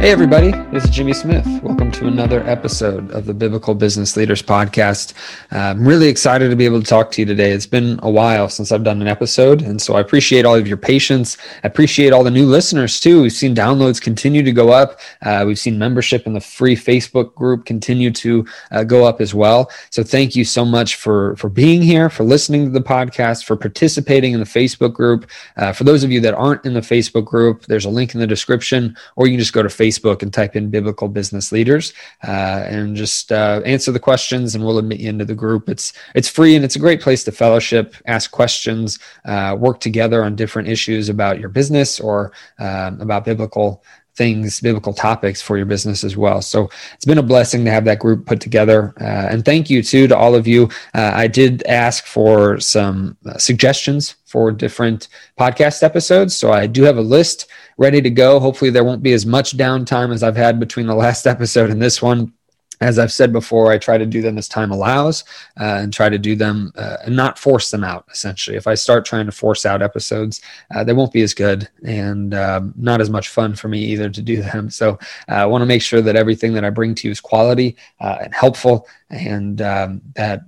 Hey everybody, this is Jimmy Smith. Welcome to another episode of the Biblical Business Leaders Podcast. I'm really excited to be able to talk to you today. It's been a while since I've done an episode, and so I appreciate all of your patience. I appreciate all the new listeners too. We've seen downloads continue to go up. We've seen membership in the free Facebook group continue to go up as well. So thank you so much for being here, for listening to the podcast, for participating in the Facebook group. For those of you that aren't in the Facebook group, there's a link in the description, or you can just go to Facebook and type in Biblical Business Leaders and just answer the questions, and we'll admit you into the group. It's free, and it's a great place to fellowship, ask questions, work together on different issues about your business or about biblical things, biblical topics for your business as well. So it's been a blessing to have that group put together. And thank you too to all of you. I did ask for some suggestions for different podcast episodes. So I do have a list ready to go. Hopefully there won't be as much downtime as I've had between the last episode and this one. As I've said before, I try to do them as time allows and try to do them and not force them out, essentially. If I start trying to force out episodes, they won't be as good and not as much fun for me either to do them. So I want to make sure that everything that I bring to you is quality and helpful, and that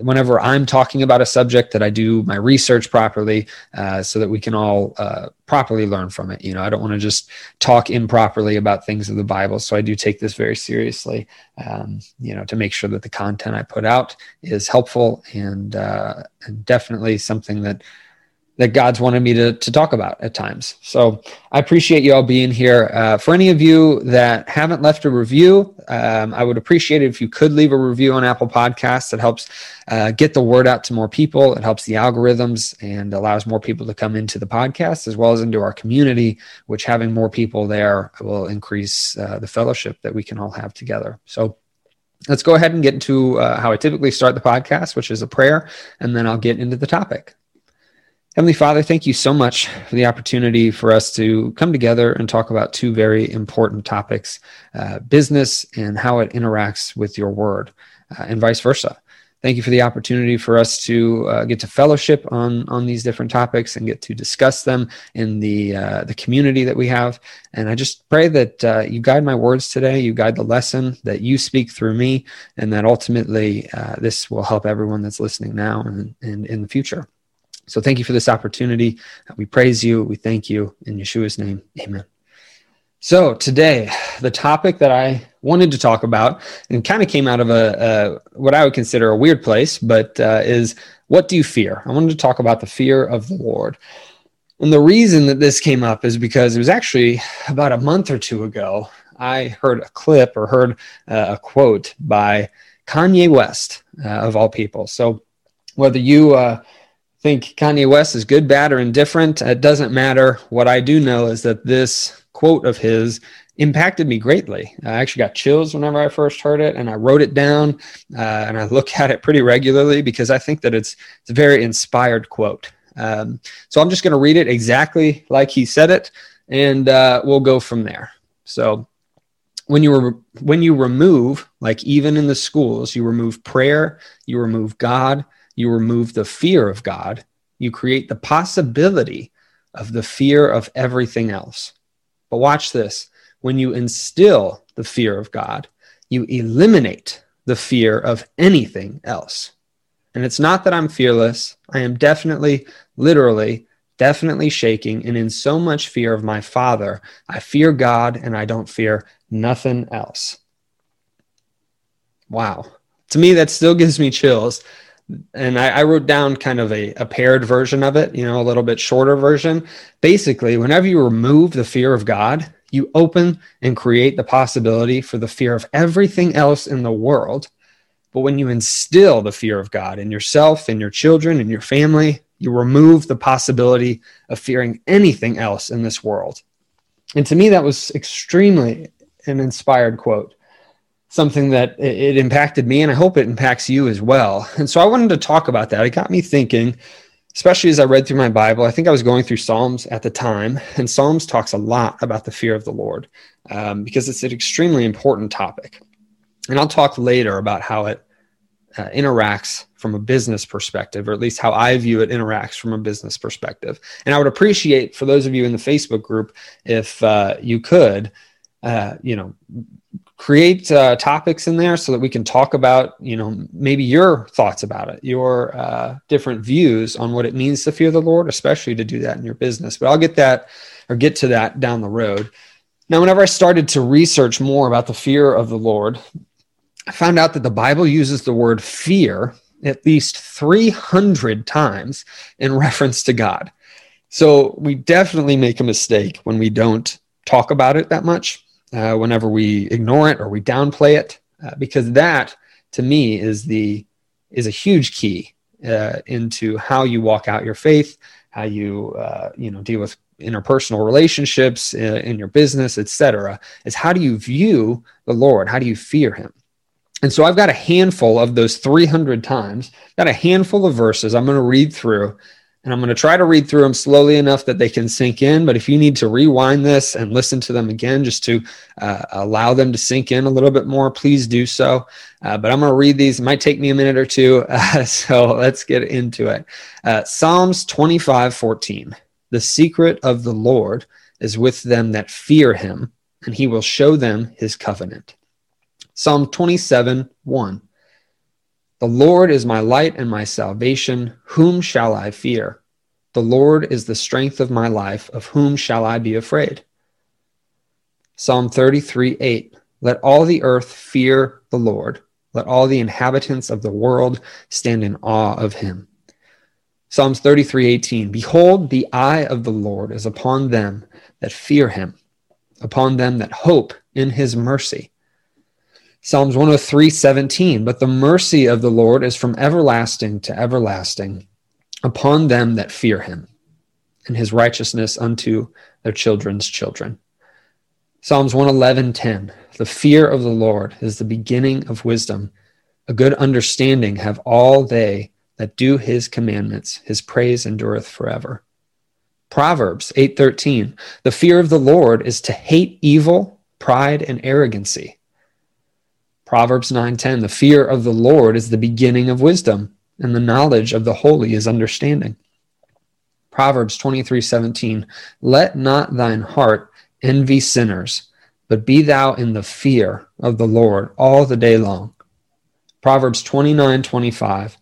whenever I'm talking about a subject, that I do my research properly so that we can all properly learn from it. You know, I don't want to just talk improperly about things of the Bible. So I do take this very seriously, you know, to make sure that the content I put out is helpful and definitely something that God's wanted me to talk about at times. So I appreciate you all being here. For any of you that haven't left a review, I would appreciate it if you could leave a review on Apple Podcasts. It helps get the word out to more people. It helps the algorithms and allows more people to come into the podcast as well as into our community, which having more people there will increase the fellowship that we can all have together. So let's go ahead and get into how I typically start the podcast, which is a prayer, and then I'll get into the topic. Heavenly Father, thank you so much for the opportunity for us to come together and talk about two very important topics, business and how it interacts with your word, and vice versa. Thank you for the opportunity for us to get to fellowship on these different topics and get to discuss them in the community that we have. And I just pray that you guide my words today, you guide the lesson, that you speak through me, and that ultimately this will help everyone that's listening now and in the future. So thank you for this opportunity. We praise you. We thank you. In Yeshua's name, amen. So today, the topic that I wanted to talk about and kind of came out of what I would consider a weird place, but is what do you fear? I wanted to talk about the fear of the Lord. And the reason that this came up is because it was actually about a month or two ago, I heard a clip or heard a quote by Kanye West, of all people. So whether you... think Kanye West is good, bad, or indifferent, it doesn't matter. What I do know is that this quote of his impacted me greatly. I actually got chills whenever I first heard it, and I wrote it down, and I look at it pretty regularly because I think that it's a very inspired quote. So I'm just going to read it exactly like he said it, and we'll go from there. So when you remove, like even in the schools, you remove prayer, you remove God, you remove the fear of God, you create the possibility of the fear of everything else. But watch this. When you instill the fear of God, you eliminate the fear of anything else. And it's not that I'm fearless. I am definitely, literally, definitely shaking and in so much fear of my Father. I fear God and I don't fear nothing else. Wow. To me, that still gives me chills. And I wrote down kind of a paired version of it, you know, a little bit shorter version. Basically, whenever you remove the fear of God, you open and create the possibility for the fear of everything else in the world. But when you instill the fear of God in yourself, in your children, in your family, you remove the possibility of fearing anything else in this world. And to me, that was extremely an inspired quote. Something that it impacted me, and I hope it impacts you as well. And so I wanted to talk about that. It got me thinking, especially as I read through my Bible. I think I was going through Psalms at the time, and Psalms talks a lot about the fear of the Lord because it's an extremely important topic. And I'll talk later about how it interacts from a business perspective, or at least how I view it interacts from a business perspective. And I would appreciate, for those of you in the Facebook group, if you could create topics in there so that we can talk about, maybe your thoughts about it, your different views on what it means to fear the Lord, especially to do that in your business. But I'll get to that down the road. Now, whenever I started to research more about the fear of the Lord, I found out that the Bible uses the word fear at least 300 times in reference to God. So we definitely make a mistake when we don't talk about it that much, whenever we ignore it or we downplay it, because that, to me, is a huge key into how you walk out your faith, how you deal with interpersonal relationships in your business, etc. Is how do you view the Lord? How do you fear Him? And so I've got a handful of those 300 times, got a handful of verses I'm going to read through, and I'm going to try to read through them slowly enough that they can sink in. But if you need to rewind this and listen to them again just to allow them to sink in a little bit more, please do so. But I'm going to read these. It might take me a minute or two. So let's get into it. Psalms 25:14. The secret of the Lord is with them that fear Him, and He will show them His covenant. Psalm 27:1. The Lord is my light and my salvation. Whom shall I fear? The Lord is the strength of my life. Of whom shall I be afraid? Psalm 33:8. Let all the earth fear the Lord. Let all the inhabitants of the world stand in awe of Him. Psalms 33:18. Behold, the eye of the Lord is upon them that fear Him, upon them that hope in His mercy. Psalms 103:17, but the mercy of the Lord is from everlasting to everlasting upon them that fear Him, and His righteousness unto their children's children. Psalms 111:10, the fear of the Lord is the beginning of wisdom. A good understanding have all they that do His commandments. His praise endureth forever. Proverbs 8:13, the fear of the Lord is to hate evil, pride, and arrogancy. Proverbs 9:10, the fear of the Lord is the beginning of wisdom, and the knowledge of the holy is understanding. Proverbs 23:17, let not thine heart envy sinners, but be thou in the fear of the Lord all the day long. Proverbs 29:25,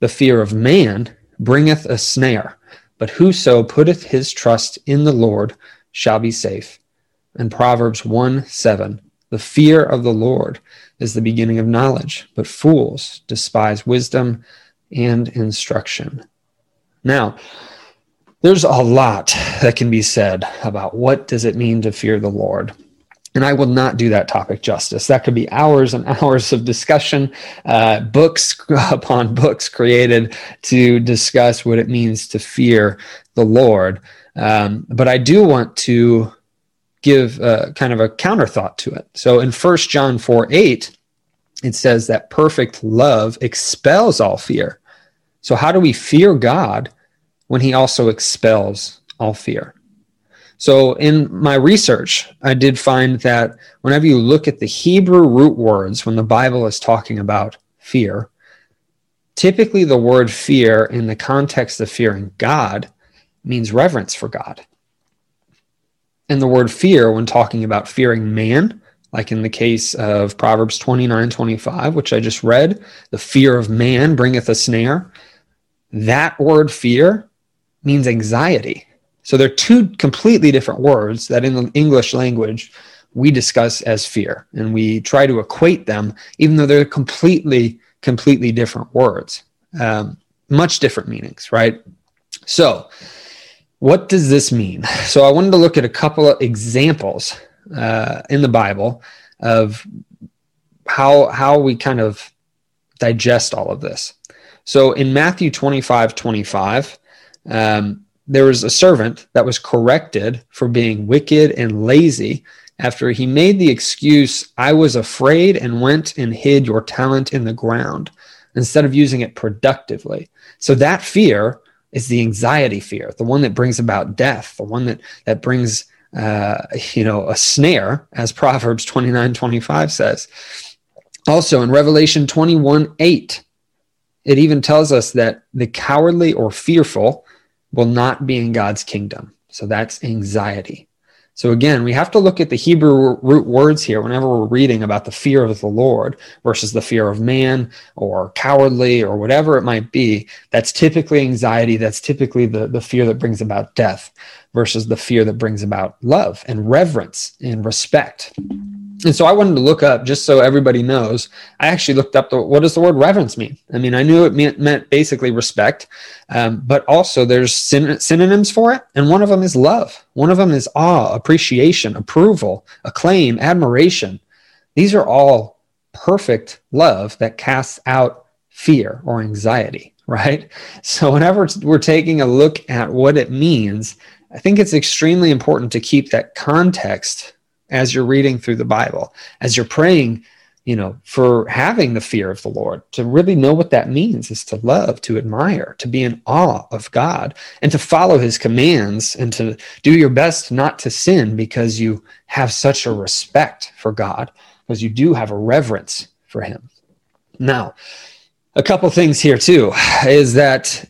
the fear of man bringeth a snare, but whoso putteth his trust in the Lord shall be safe. And Proverbs 1:7, the fear of the Lord is the beginning of knowledge, but fools despise wisdom and instruction. Now, there's a lot that can be said about what does it mean to fear the Lord. And I will not do that topic justice. That could be hours and hours of discussion, books upon books created to discuss what it means to fear the Lord. But I do want to give kind of a counter thought to it. So in 1 John 4:8, it says that perfect love expels all fear. So how do we fear God when He also expels all fear? So in my research, I did find that whenever you look at the Hebrew root words when the Bible is talking about fear, typically the word fear in the context of fearing God means reverence for God. And the word fear, when talking about fearing man, like in the case of Proverbs 29:25, which I just read, the fear of man bringeth a snare, that word fear means anxiety. So they're two completely different words that in the English language we discuss as fear, and we try to equate them, even though they're completely different words, much different meanings, right? So what does this mean? So I wanted to look at a couple of examples in the Bible of how we kind of digest all of this. So in Matthew 25:25, there was a servant that was corrected for being wicked and lazy after he made the excuse, I was afraid and went and hid your talent in the ground, instead of using it productively. So that fear is the anxiety fear, the one that brings about death, the one that brings a snare, as Proverbs 29:25 says. Also in Revelation 21:8, it even tells us that the cowardly or fearful will not be in God's kingdom. So that's anxiety. So again, we have to look at the Hebrew root words here whenever we're reading about the fear of the Lord versus the fear of man or cowardly or whatever it might be. That's typically anxiety. That's typically the fear that brings about death versus the fear that brings about love and reverence and respect. And so I wanted to look up, just so everybody knows, I actually looked up what does the word reverence mean? I mean, I knew it meant basically respect, but also there's synonyms for it. And one of them is love. One of them is awe, appreciation, approval, acclaim, admiration. These are all perfect love that casts out fear or anxiety, right? So whenever we're taking a look at what it means, I think it's extremely important to keep that context as you're reading through the Bible, as you're praying, for having the fear of the Lord, to really know what that means is to love, to admire, to be in awe of God, and to follow his commands and to do your best not to sin because you have such a respect for God, because you do have a reverence for him. Now, a couple things here too is that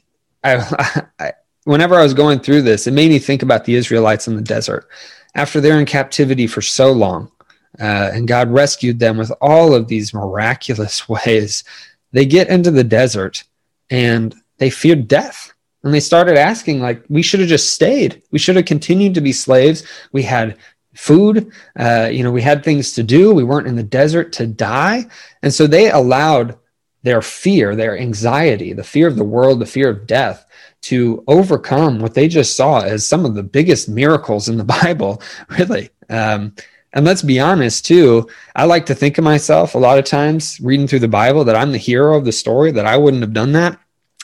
whenever I was going through this, it made me think about the Israelites in the desert. After they're in captivity for so long, and God rescued them with all of these miraculous ways, they get into the desert and they feared death. And they started asking, we should have just stayed. We should have continued to be slaves. We had food. We had things to do. We weren't in the desert to die. And so they allowed their fear, their anxiety, the fear of the world, the fear of death, to overcome what they just saw as some of the biggest miracles in the Bible, really. And let's be honest, too. I like to think of myself a lot of times reading through the Bible that I'm the hero of the story, that I wouldn't have done that.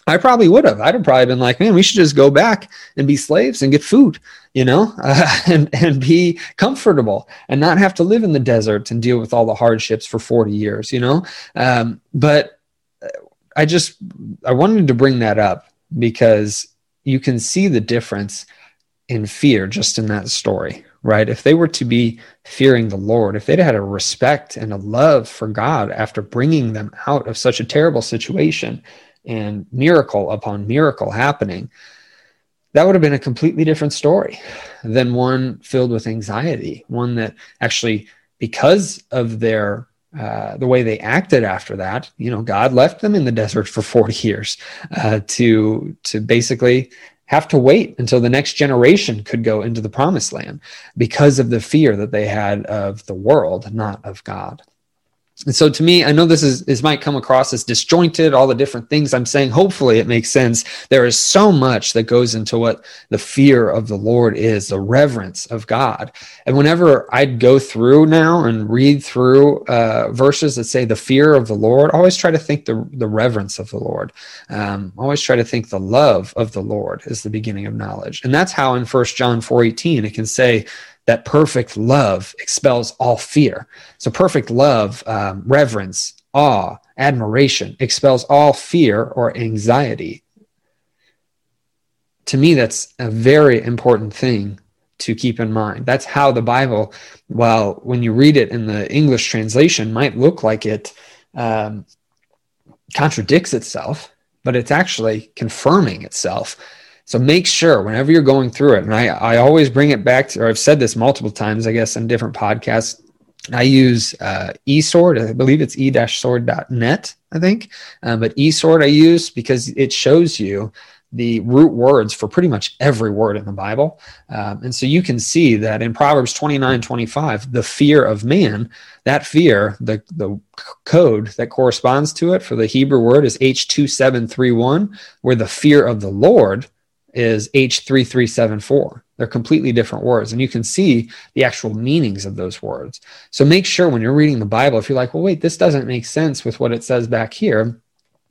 I probably would have. I'd have probably been like, man, we should just go back and be slaves and get food, and be comfortable and not have to live in the desert and deal with all the hardships for 40 years, But I wanted to bring that up, because you can see the difference in fear just in that story, right? If they were to be fearing the Lord, if they'd had a respect and a love for God after bringing them out of such a terrible situation and miracle upon miracle happening, that would have been a completely different story than one filled with anxiety, one that actually, because of their the way they acted after that, God left them in the desert for 40 years to basically have to wait until the next generation could go into the promised land because of the fear that they had of the world, not of God. And so to me, I know this might come across as disjointed, all the different things I'm saying. Hopefully it makes sense. There is so much that goes into what the fear of the Lord is, the reverence of God. And whenever I'd go through now and read through verses that say the fear of the Lord, always try to think the reverence of the Lord. Always try to think the love of the Lord is the beginning of knowledge. And that's how in 1 John 4:18 it can say, that perfect love expels all fear. So perfect love, reverence, awe, admiration expels all fear or anxiety. To me, that's a very important thing to keep in mind. That's how the Bible, when you read it in the English translation, might look like it contradicts itself, but it's actually confirming itself. So make sure whenever you're going through it, and I always bring it back to, or I've said this multiple times, I guess, in different podcasts, I use eSword. I believe it's e-sword.net, I think. But eSword I use because it shows you the root words for pretty much every word in the Bible. And so you can see that in Proverbs 29:25, the fear of man, that fear, the code that corresponds to it for the Hebrew word is H2731, where the fear of the Lord is H3374. They're completely different words, and you can see the actual meanings of those words. So make sure when you're reading the Bible, if you're like, this doesn't make sense with what it says back here,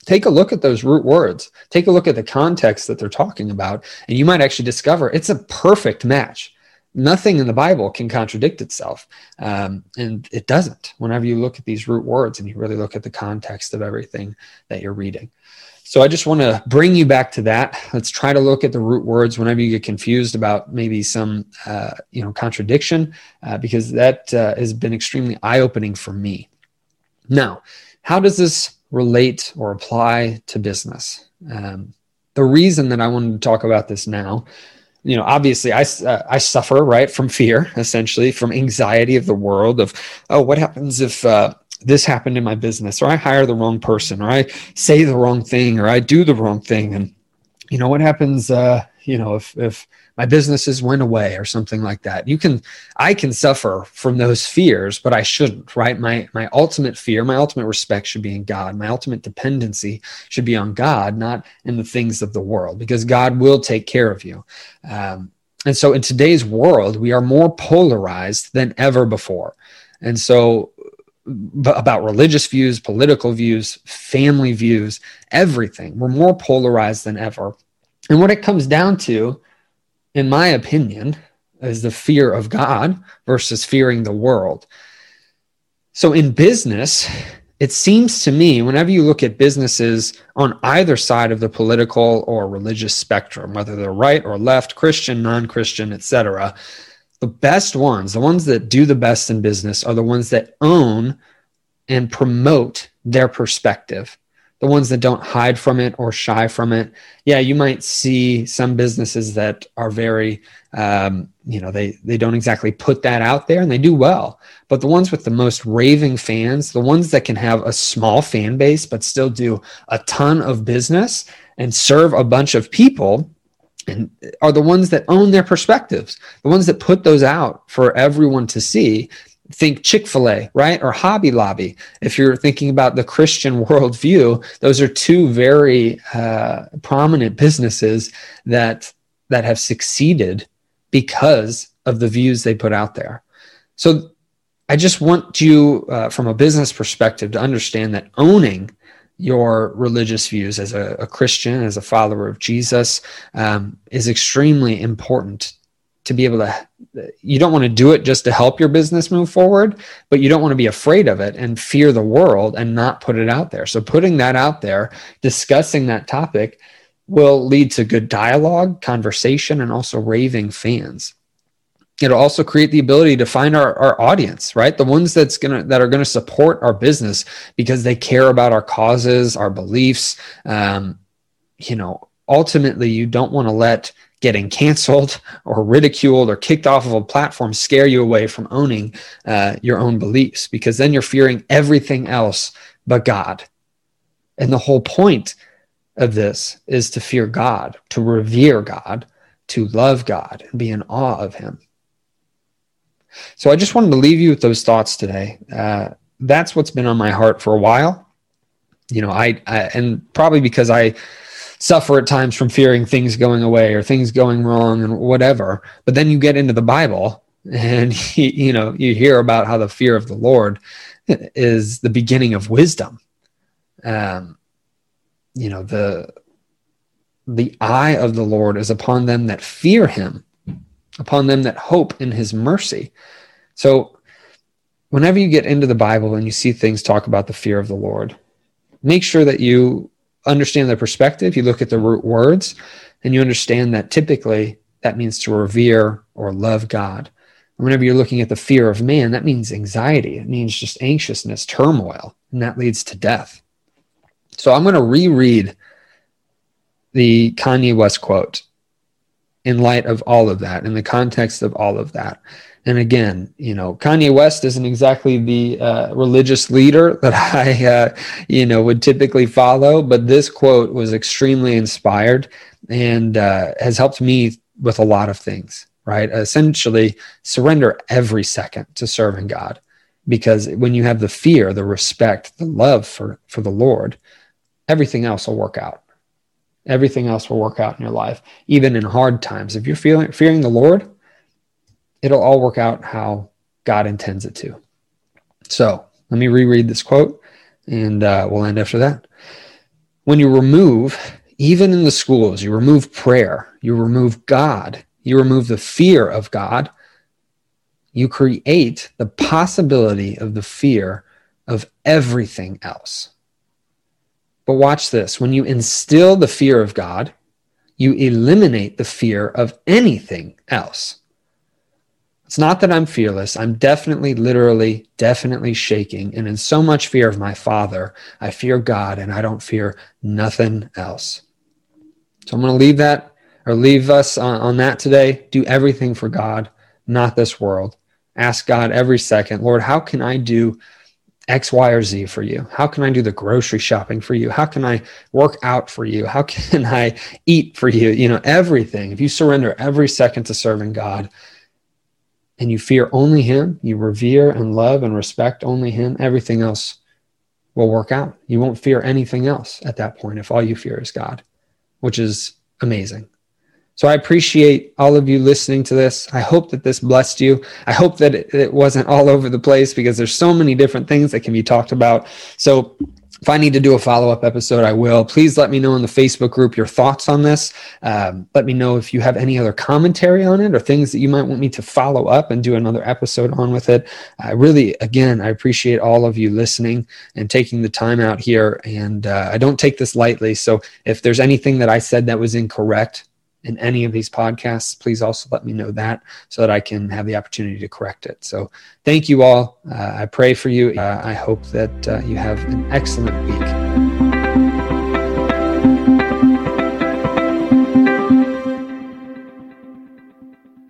take a look at those root words. Take a look at the context that they're talking about, and you might actually discover it's a perfect match. Nothing in the Bible can contradict itself, and it doesn't whenever you look at these root words and you really look at the context of everything that you're reading. So I just want to bring you back to that. Let's try to look at the root words whenever you get confused about maybe some, contradiction, because that has been extremely eye-opening for me. Now, how does this relate or apply to business? The reason that I wanted to talk about this now you know, obviously I suffer, right, from fear, essentially, from anxiety of the world of, oh, what happens if this happened in my business, or I hire the wrong person, or I say the wrong thing, or I do the wrong thing. And, you know, what happens, you know, if my businesses went away or something like that. I can suffer from those fears, but I shouldn't, right? My ultimate fear, my ultimate respect should be in God. My ultimate dependency should be on God, not in the things of the world, because God will take care of you. And so in today's world, we are more polarized than ever before. And so about religious views, political views, family views, everything. We're more polarized than ever. And what it comes down to, in my opinion, is the fear of God versus fearing the world. So in business, it seems to me, whenever you look at businesses on either side of the political or religious spectrum, whether they're right or left, Christian, non-Christian, etc., the best ones, the ones that do the best in business, are the ones that own and promote their perspective. The ones that don't hide from it or shy from it. Yeah, you might see some businesses that are very, you know, they don't exactly put that out there, and they do well. But the ones with the most raving fans, the ones that can have a small fan base but still do a ton of business and serve a bunch of people, and are the ones that own their perspectives, the ones that put those out for everyone to see. Think Chick-fil-A, right? Or Hobby Lobby. If you're thinking about the Christian worldview, those are two very prominent businesses that have succeeded because of the views they put out there. So I just want you, from a business perspective, to understand that owning your religious views as a Christian, as a follower of Jesus, is extremely important. To be able to, you don't want to do it just to help your business move forward, but you don't want to be afraid of it and fear the world and not put it out there. So putting that out there, discussing that topic, will lead to good dialogue, conversation, and also raving fans. It'll also create the ability to find our audience, right? The ones that are gonna support our business because they care about our causes, our beliefs. You know, ultimately, you don't want to let getting canceled or ridiculed or kicked off of a platform scare you away from owning your own beliefs, because then you're fearing everything else but God. And the whole point of this is to fear God, to revere God, to love God, and be in awe of Him. So I just wanted to leave you with those thoughts today. That's what's been on my heart for a while. You know, I and probably because I suffer at times from fearing things going away or things going wrong and whatever. But then you get into the Bible and you know, you hear about how the fear of the Lord is the beginning of wisdom. You know, the eye of the Lord is upon them that fear Him, upon them that hope in His mercy. So whenever you get into the Bible and you see things talk about the fear of the Lord, make sure that you understand their perspective, you look at the root words, and you understand that typically that means to revere or love God. And whenever you're looking at the fear of man, that means anxiety. It means just anxiousness, turmoil, and that leads to death. So I'm going to reread the Kanye West quote in light of all of that, in the context of all of that. And again, you know, Kanye West isn't exactly the religious leader that I, you know, would typically follow, but this quote was extremely inspired and has helped me with a lot of things, right? Essentially, surrender every second to serving God, because when you have the fear, the respect, the love for the Lord, everything else will work out. Everything else will work out in your life, even in hard times. If you're fearing the Lord, it'll all work out how God intends it to. So let me reread this quote, and we'll end after that. When you remove, even in the schools, you remove prayer, you remove God, you remove the fear of God, you create the possibility of the fear of everything else. But watch this. When you instill the fear of God, you eliminate the fear of anything else. It's not that I'm fearless. I'm definitely, literally, definitely shaking. And in so much fear of my Father, I fear God and I don't fear nothing else. So I'm going to leave that, or leave us on that today. Do everything for God, not this world. Ask God every second, Lord, how can I do X, Y, or Z for you? How can I do the grocery shopping for you? How can I work out for you? How can I eat for you? You know, everything. If you surrender every second to serving God and you fear only him, you revere and love and respect only him, everything else will work out. You won't fear anything else at that point if all you fear is God, which is amazing. So I appreciate all of you listening to this. I hope that this blessed you. I hope that it wasn't all over the place, because there's so many different things that can be talked about. So if I need to do a follow-up episode, I will. Please let me know in the Facebook group your thoughts on this. Let me know if you have any other commentary on it or things that you might want me to follow up and do another episode on with it. I really, again, I appreciate all of you listening and taking the time out here. And I don't take this lightly. So if there's anything that I said that was incorrect in any of these podcasts, please also let me know that so that I can have the opportunity to correct it. So thank you all. I pray for you. I hope that you have an excellent week.